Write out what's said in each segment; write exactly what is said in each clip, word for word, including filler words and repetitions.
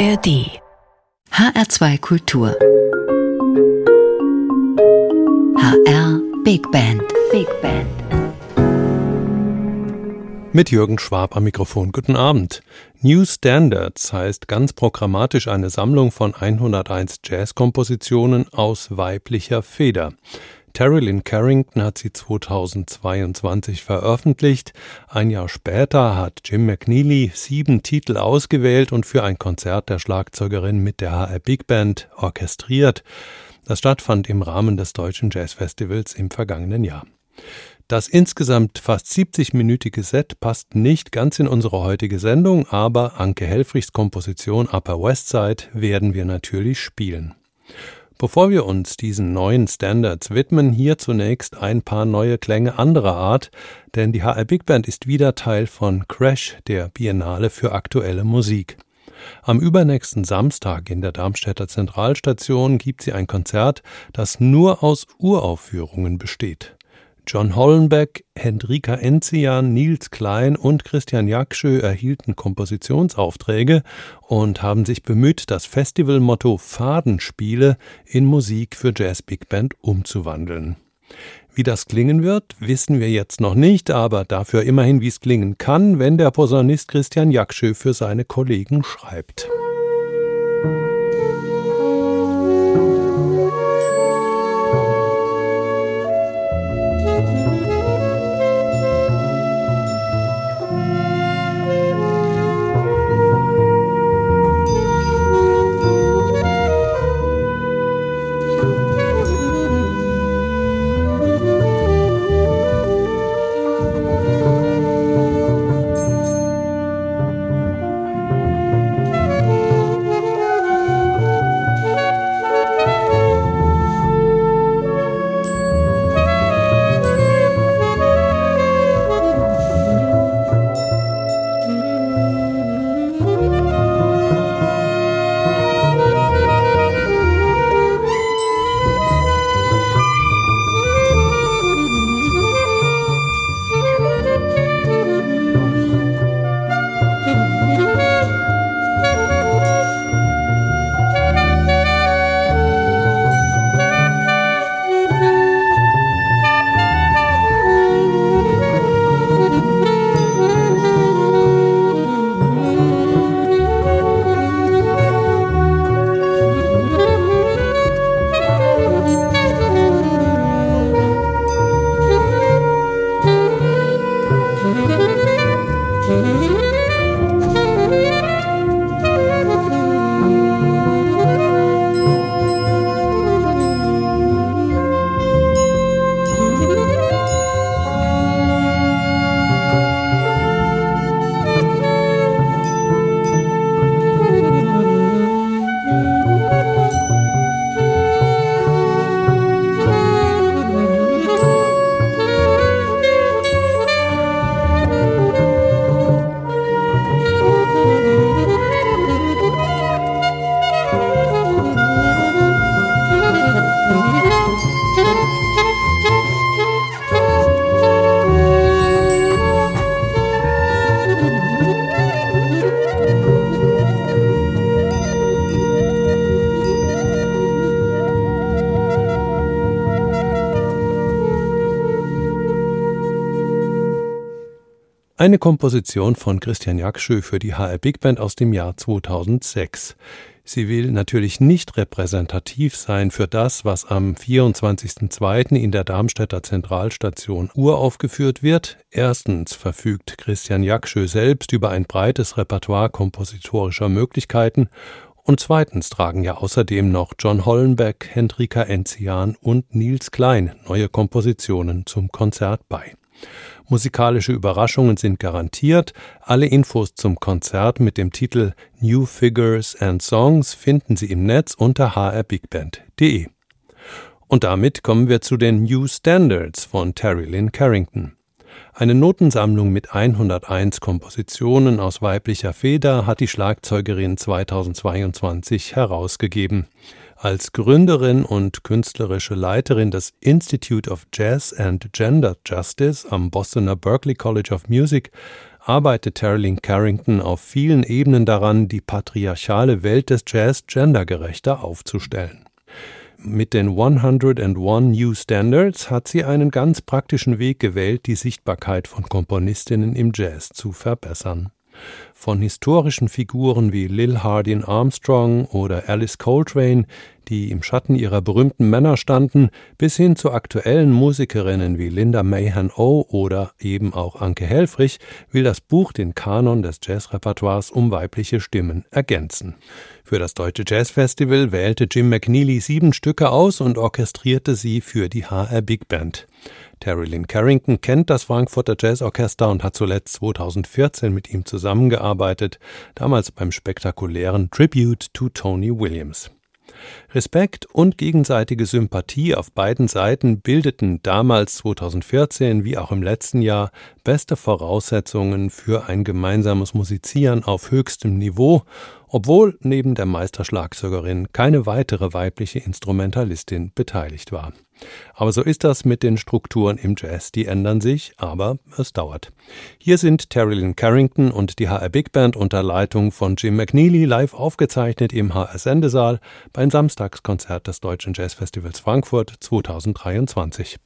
A R D H R zwei Kultur H R Big Band Big Band mit Jürgen Schwab am Mikrofon. Guten Abend. New Standards heißt ganz programmatisch eine Sammlung von hunderteins Jazzkompositionen aus weiblicher Feder. Terri Lyne Carrington hat sie zweitausendzweiundzwanzig veröffentlicht. Ein Jahr später hat Jim McNeely sieben Titel ausgewählt und für ein Konzert der Schlagzeugerin mit der H R Big Band orchestriert. Das stattfand im Rahmen des Deutschen Jazzfestivals im vergangenen Jahr. Das insgesamt fast siebzigminütige Set passt nicht ganz in unsere heutige Sendung, aber Anke Helfrichs Komposition Upper West Side werden wir natürlich spielen. Bevor wir uns diesen neuen Standards widmen, hier zunächst ein paar neue Klänge anderer Art, denn die H R Big Band ist wieder Teil von Crash, der Biennale für aktuelle Musik. Am übernächsten Samstag in der Darmstädter Zentralstation gibt sie ein Konzert, das nur aus Uraufführungen besteht. John Hollenbeck, Hendrika Enzian, Nils Klein und Christian Jakschö erhielten Kompositionsaufträge und haben sich bemüht, das Festivalmotto Fadenspiele in Musik für Jazz Big Band umzuwandeln. Wie das klingen wird, wissen wir jetzt noch nicht, aber dafür immerhin, wie es klingen kann, wenn der Posaunist Christian Jakschö für seine Kollegen schreibt. Eine Komposition von Christian Jakschö für die H R Big Band aus dem Jahr zweitausendsechs. Sie will natürlich nicht repräsentativ sein für das, was am vierundzwanzigsten zweiten in der Darmstädter Zentralstation uraufgeführt wird. Erstens verfügt Christian Jakschö selbst über ein breites Repertoire kompositorischer Möglichkeiten und zweitens tragen ja außerdem noch John Hollenbeck, Hendrika Enzian und Nils Klein neue Kompositionen zum Konzert bei. Musikalische Überraschungen sind garantiert. Alle Infos zum Konzert mit dem Titel New Figures and Songs finden Sie im Netz unter h r big band punkt d e. Und damit kommen wir zu den New Standards von Terri Lyne Carrington. Eine Notensammlung mit hunderteins Kompositionen aus weiblicher Feder hat die Schlagzeugerin zweitausendzweiundzwanzig herausgegeben. Als Gründerin und künstlerische Leiterin des Institute of Jazz and Gender Justice am Bostoner Berklee College of Music arbeitet Terri Lyne Carrington auf vielen Ebenen daran, die patriarchale Welt des Jazz gendergerechter aufzustellen. Mit den hundertundeins New Standards hat sie einen ganz praktischen Weg gewählt, die Sichtbarkeit von Komponistinnen im Jazz zu verbessern. Von historischen Figuren wie Lil Hardin Armstrong oder Alice Coltrane, die im Schatten ihrer berühmten Männer standen, bis hin zu aktuellen Musikerinnen wie Linda May Han Oh oder eben auch Anke Helfrich, will das Buch den Kanon des Jazzrepertoires um weibliche Stimmen ergänzen. Für das Deutsche Jazzfestival wählte Jim McNeely sieben Stücke aus und orchestrierte sie für die H R Big Band. Terri Lyne Carrington kennt das Frankfurter Jazzorchester und hat zuletzt zweitausendvierzehn mit ihm zusammengearbeitet, damals beim spektakulären Tribute to Tony Williams. Respekt und gegenseitige Sympathie auf beiden Seiten bildeten damals zweitausendvierzehn wie auch im letzten Jahr beste Voraussetzungen für ein gemeinsames Musizieren auf höchstem Niveau, obwohl neben der Meisterschlagzeugerin keine weitere weibliche Instrumentalistin beteiligt war. Aber so ist das mit den Strukturen im Jazz, die ändern sich, aber es dauert. Hier sind Terri Lyne Carrington und die H R Big Band unter Leitung von Jim McNeely live aufgezeichnet im H R Sendesaal beim Samstagskonzert des Deutschen Jazzfestivals Frankfurt zweitausenddreiundzwanzig.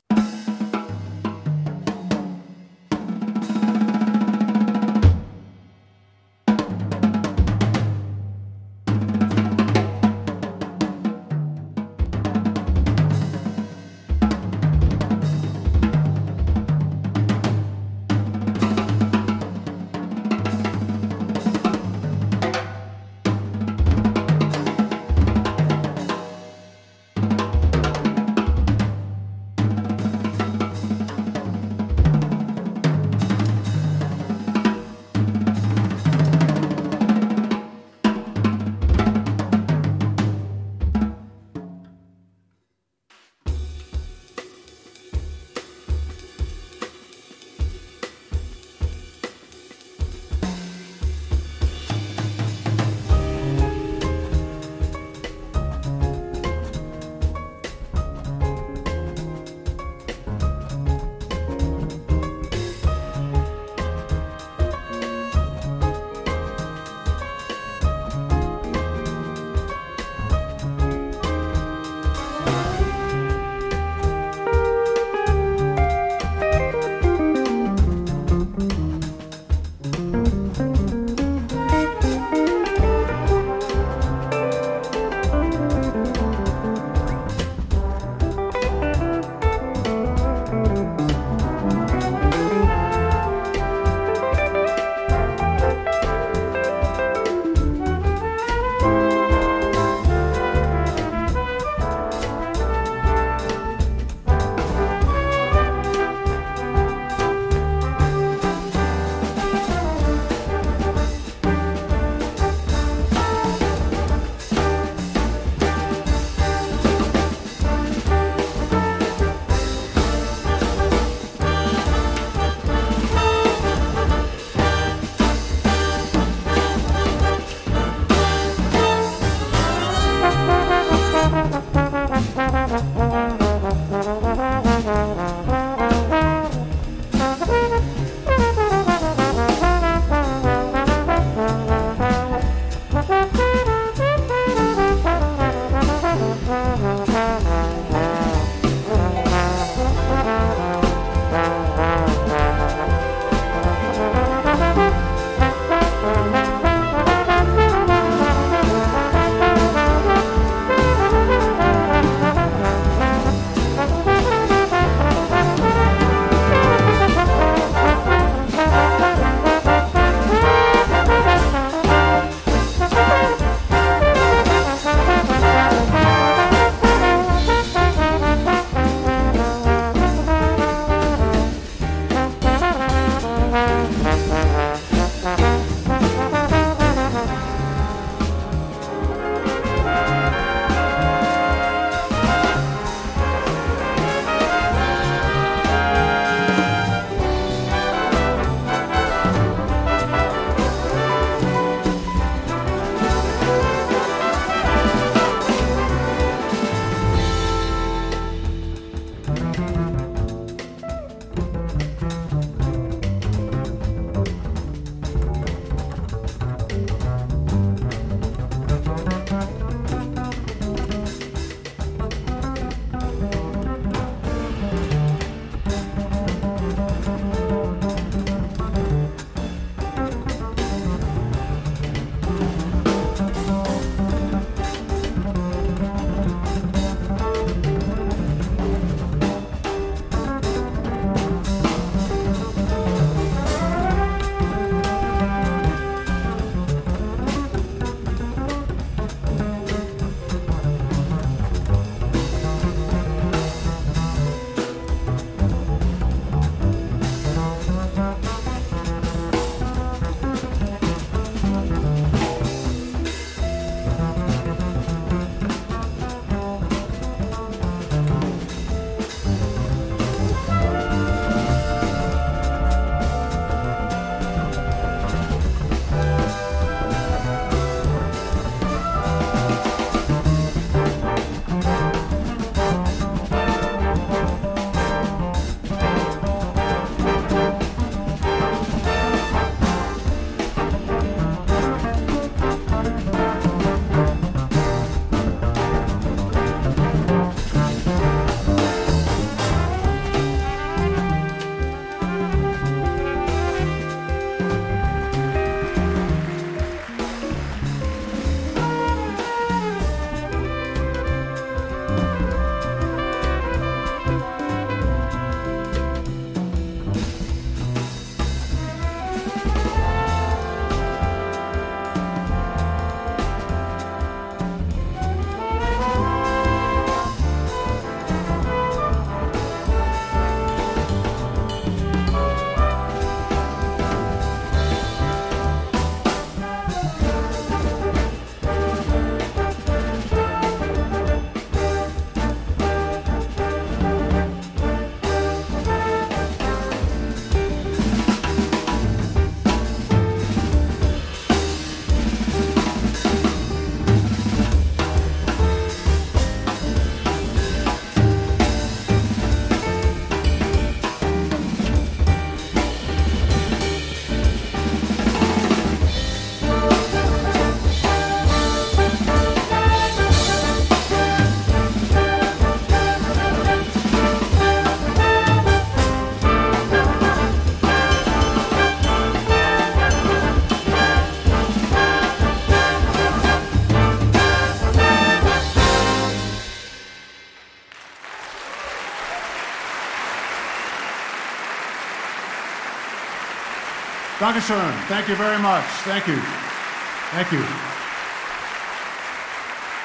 Dankeschön. Thank you very much. Thank you. Thank you.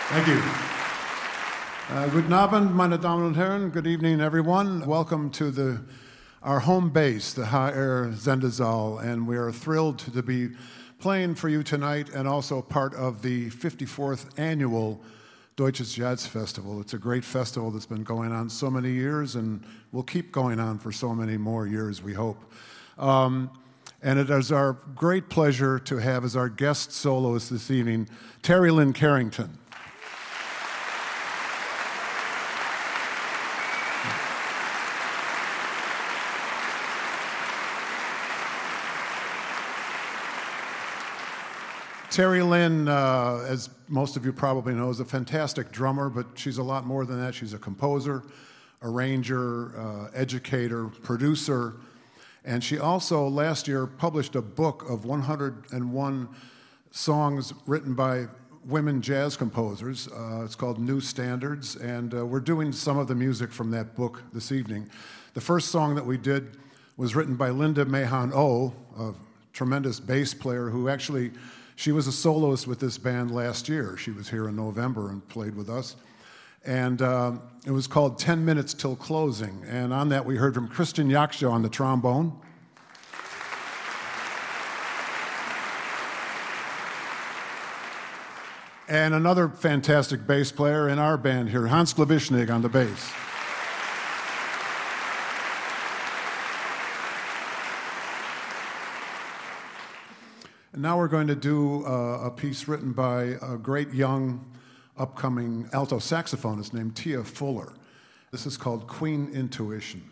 Thank you. Uh, guten Abend, meine Damen und Herren. Good evening, everyone. Welcome to the our home base, the H R Sendesaal, and we are thrilled to be playing for you tonight and also part of the fifty-fourth annual Deutsches Jazz Festival. It's a great festival that's been going on so many years and will keep going on for so many more years, we hope. Um, and it is our great pleasure to have as our guest soloist this evening, Terri Lyne Carrington. Terri Lyne, uh, as most of you probably know, is a fantastic drummer, but she's a lot more than that. She's a composer, arranger, uh, educator, producer, and she also last year published a book of one hundred and one songs written by women jazz composers. Uh, it's called New Standards, and uh, we're doing some of the music from that book this evening. The first song that we did was written by Linda May Han Oh, a tremendous bass player who actually... She was a soloist with this band last year. She was here in November and played with us. And uh, it was called ten minutes Till Closing. And on that, we heard from Christian Jakschö on the trombone. And another fantastic bass player in our band here, Hans Glavischnig on the bass. Now we're going to do uh, a piece written by a great young upcoming alto saxophonist named Tia Fuller. This is called Queen Intuition.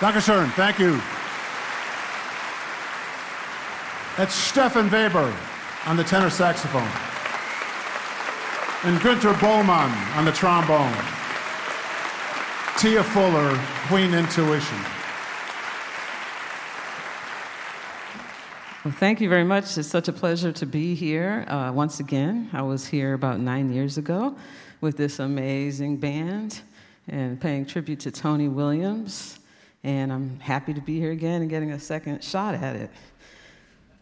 Dankeschön, thank you. That's Steffen Weber on the tenor saxophone. And Günter Bollmann on the trombone. Tia Fuller, Queen Intuition. Well, thank you very much. It's such a pleasure to be here uh, once again. I was here about nine years ago with this amazing band and paying tribute to Tony Williams. And I'm happy to be here again and getting a second shot at it.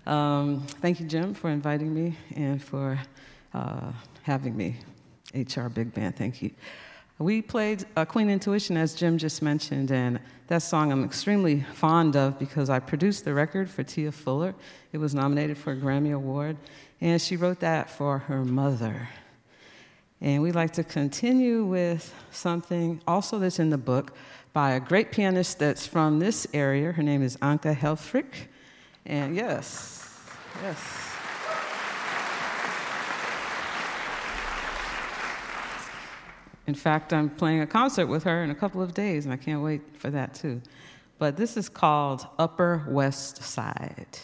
Um, thank you, Jim, for inviting me and for uh, having me. H R Big Band, thank you. We played uh, Queen Intuition, as Jim just mentioned, and that song I'm extremely fond of because I produced the record for Tia Fuller. It was nominated for a Grammy Award, and she wrote that for her mother. And we'd like to continue with something also that's in the book by a great pianist that's from this area. Her name is Anke Helfrich, and yes, yes. In fact, I'm playing a concert with her in a couple of days, and I can't wait for that too. But this is called Upper West Side.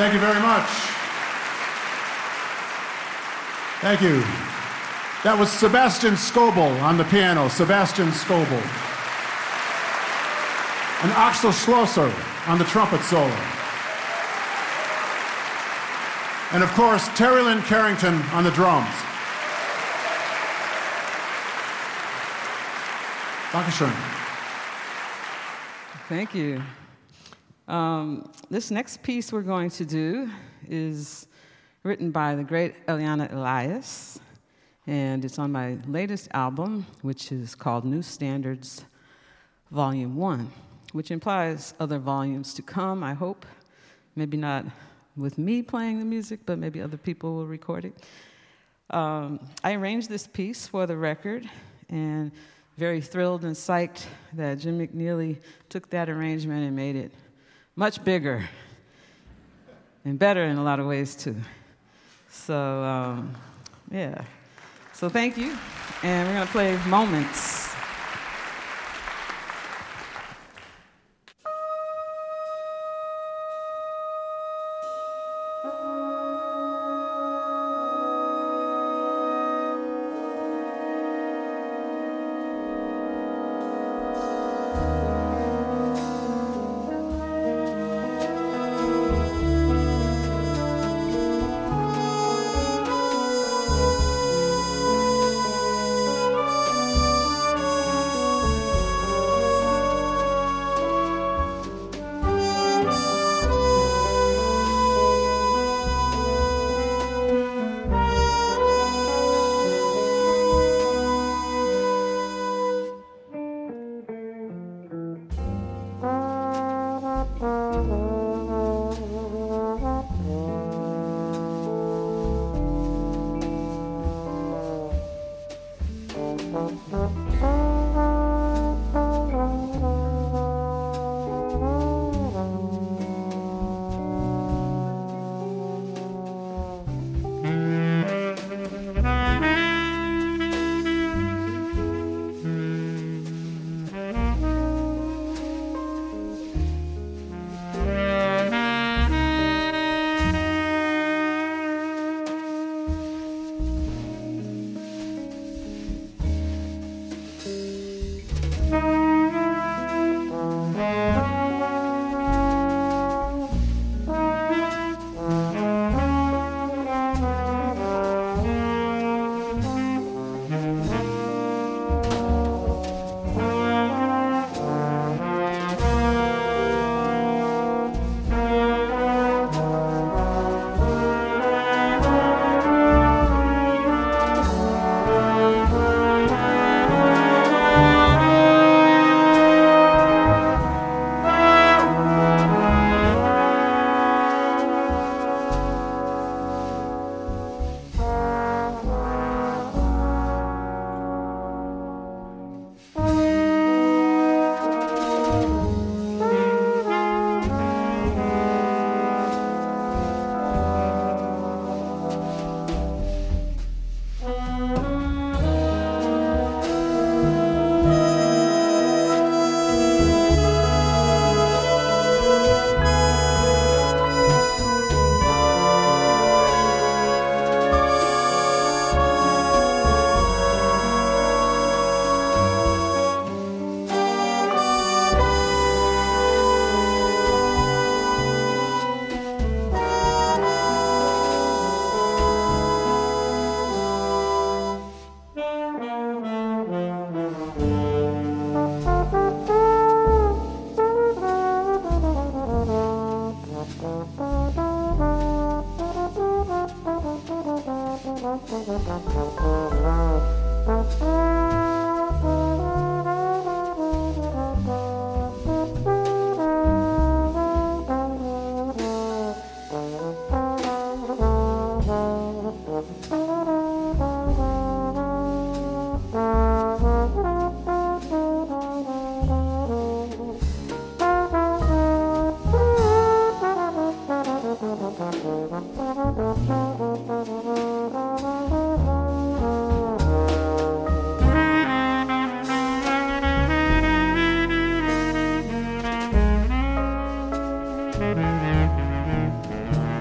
Thank you very much. Thank you. That was Sebastian Skobel on the piano, Sebastian Skobel. And Axel Schlosser on the trumpet solo. And of course, Terri Lyne Carrington on the drums. Dankeschön. Thank you. Um, this next piece we're going to do is written by the great Eliane Elias, and it's on my latest album, which is called New Standards, Volume One, which implies other volumes to come, I hope. Maybe not with me playing the music, but maybe other people will record it. Um, I arranged this piece for the record, and very thrilled and psyched that Jim McNeely took that arrangement and made it much bigger and better in a lot of ways, too. So, um, yeah. So thank you. And we're going to play Moments. Thank you.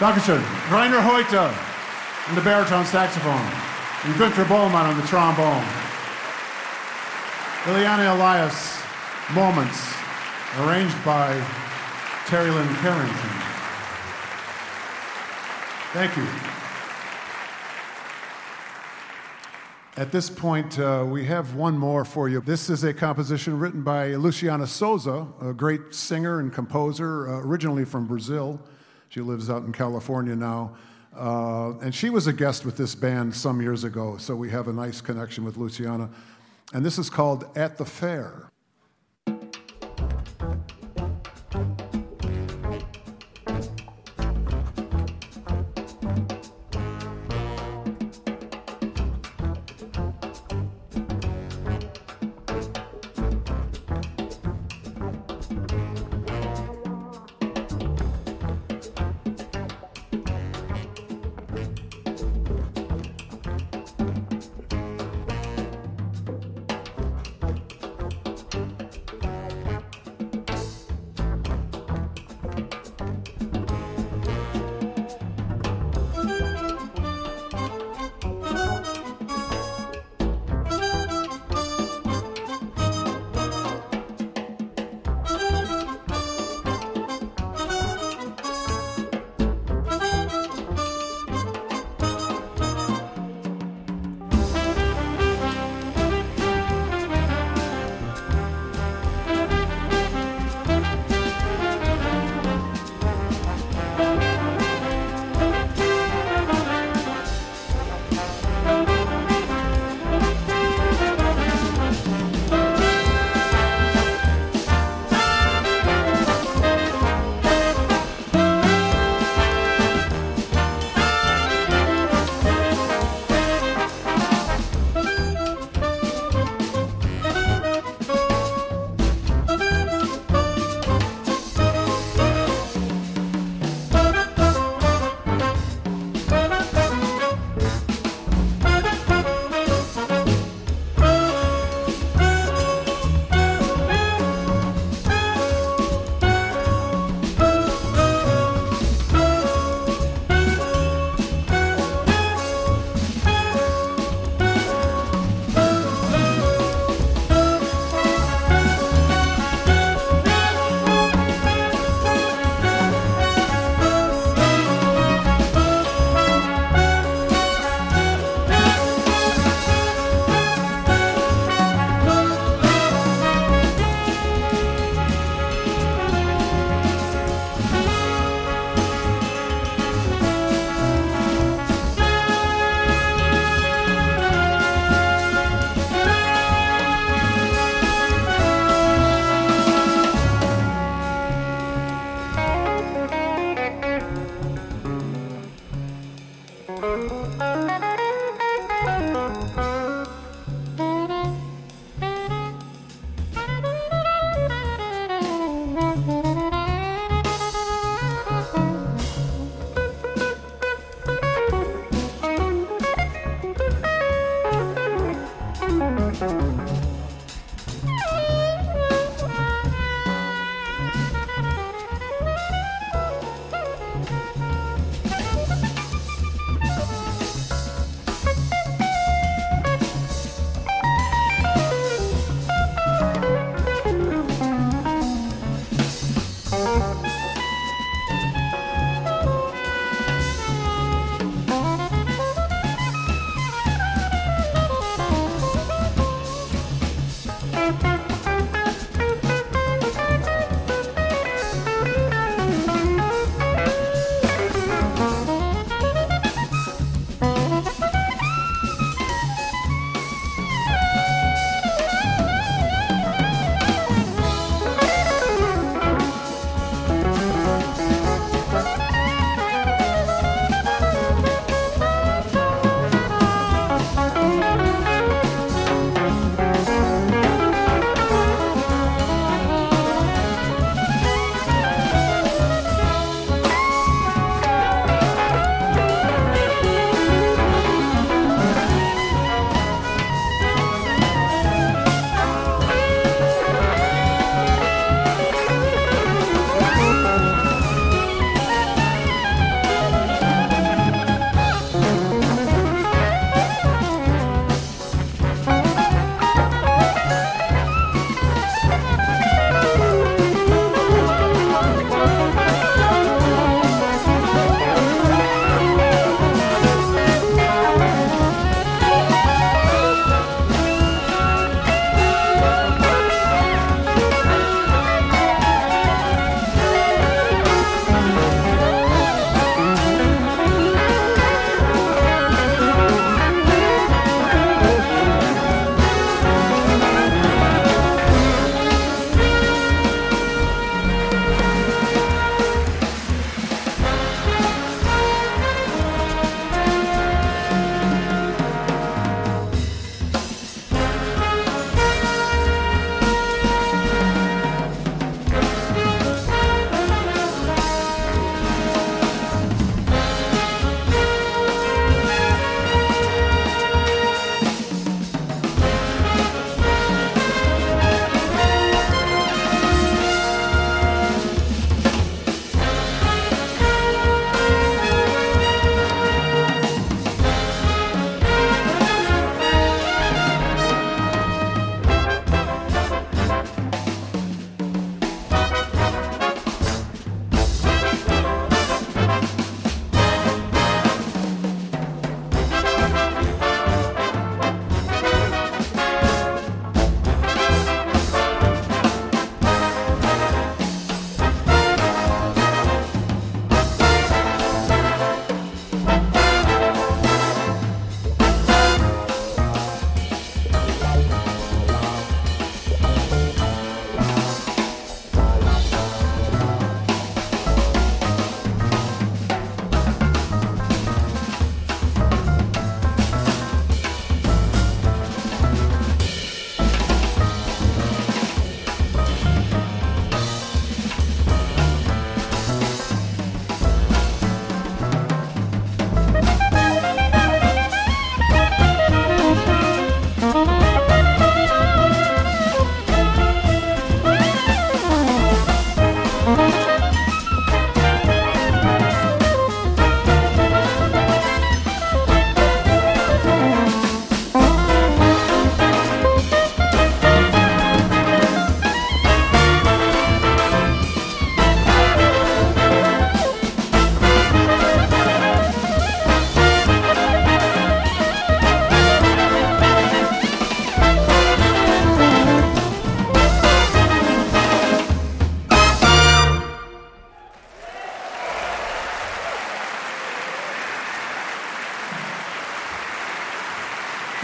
Dankeschön. Reiner Hoyt on the baritone saxophone and Günter Bollmann on the trombone. Eliane Elias, Moments, arranged by Terri Lyne Carrington. Thank you. At this point, uh, we have one more for you. This is a composition written by Luciana Souza, a great singer and composer, uh, originally from Brazil. She lives out in California now. Uh, and she was a guest with this band some years ago, so we have a nice connection with Luciana. And this is called At the Fair.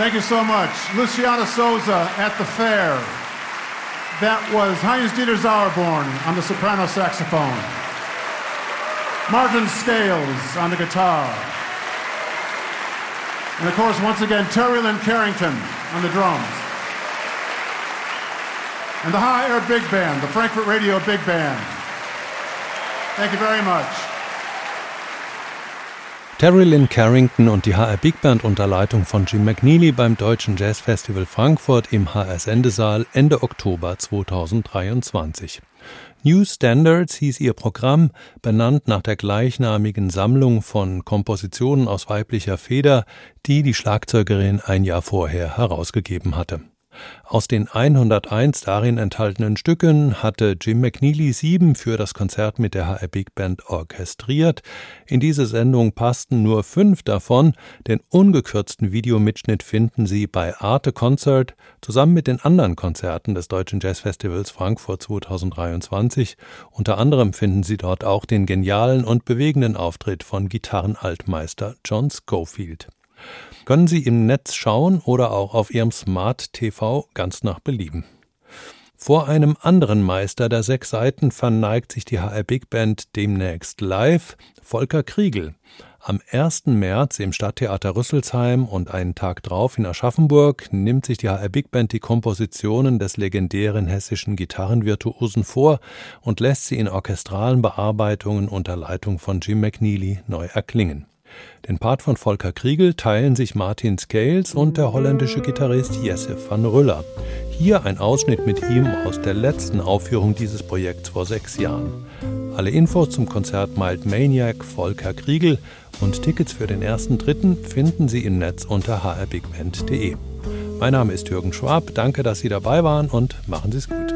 Thank you so much. Luciana Souza at the fair. That was Heinz Dieter Zauerborn on the soprano saxophone. Martin Scales on the guitar. And of course, once again, Terri Lyne Carrington on the drums. And the H R Big Band, the Frankfurt Radio Big Band. Thank you very much. Terri Lyne Carrington und die H R Big Band unter Leitung von Jim McNeely beim Deutschen Jazzfestival Frankfurt im H R Sendesaal Ende Oktober zweitausenddreiundzwanzig. New Standards hieß ihr Programm, benannt nach der gleichnamigen Sammlung von Kompositionen aus weiblicher Feder, die die Schlagzeugerin ein Jahr vorher herausgegeben hatte. Aus den hunderteins darin enthaltenen Stücken hatte Jim McNeely sieben für das Konzert mit der H R Big Band orchestriert. In diese Sendung passten nur fünf davon. Den ungekürzten Videomitschnitt finden Sie bei Arte Concert zusammen mit den anderen Konzerten des Deutschen Jazzfestivals Frankfurt zweitausenddreiundzwanzig. Unter anderem finden Sie dort auch den genialen und bewegenden Auftritt von Gitarrenaltmeister John Schofield. Können Sie im Netz schauen oder auch auf Ihrem Smart-T V ganz nach Belieben. Vor einem anderen Meister der sechs Seiten verneigt sich die H R Big Band demnächst live, Volker Kriegel. Am ersten März im Stadttheater Rüsselsheim und einen Tag drauf in Aschaffenburg nimmt sich die H R Big Band die Kompositionen des legendären hessischen Gitarrenvirtuosen vor und lässt sie in orchestralen Bearbeitungen unter Leitung von Jim McNeely neu erklingen. Den Part von Volker Kriegel teilen sich Martin Scales und der holländische Gitarrist Jesse van Rüller. Hier ein Ausschnitt mit ihm aus der letzten Aufführung dieses Projekts vor sechs Jahren. Alle Infos zum Konzert Mild Maniac Volker Kriegel und Tickets für den ersten dritten finden Sie im Netz unter h r big band punkt d e. Mein Name ist Jürgen Schwab, danke, dass Sie dabei waren und machen Sie es gut.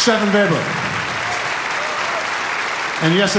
Steffen Weber and Jesse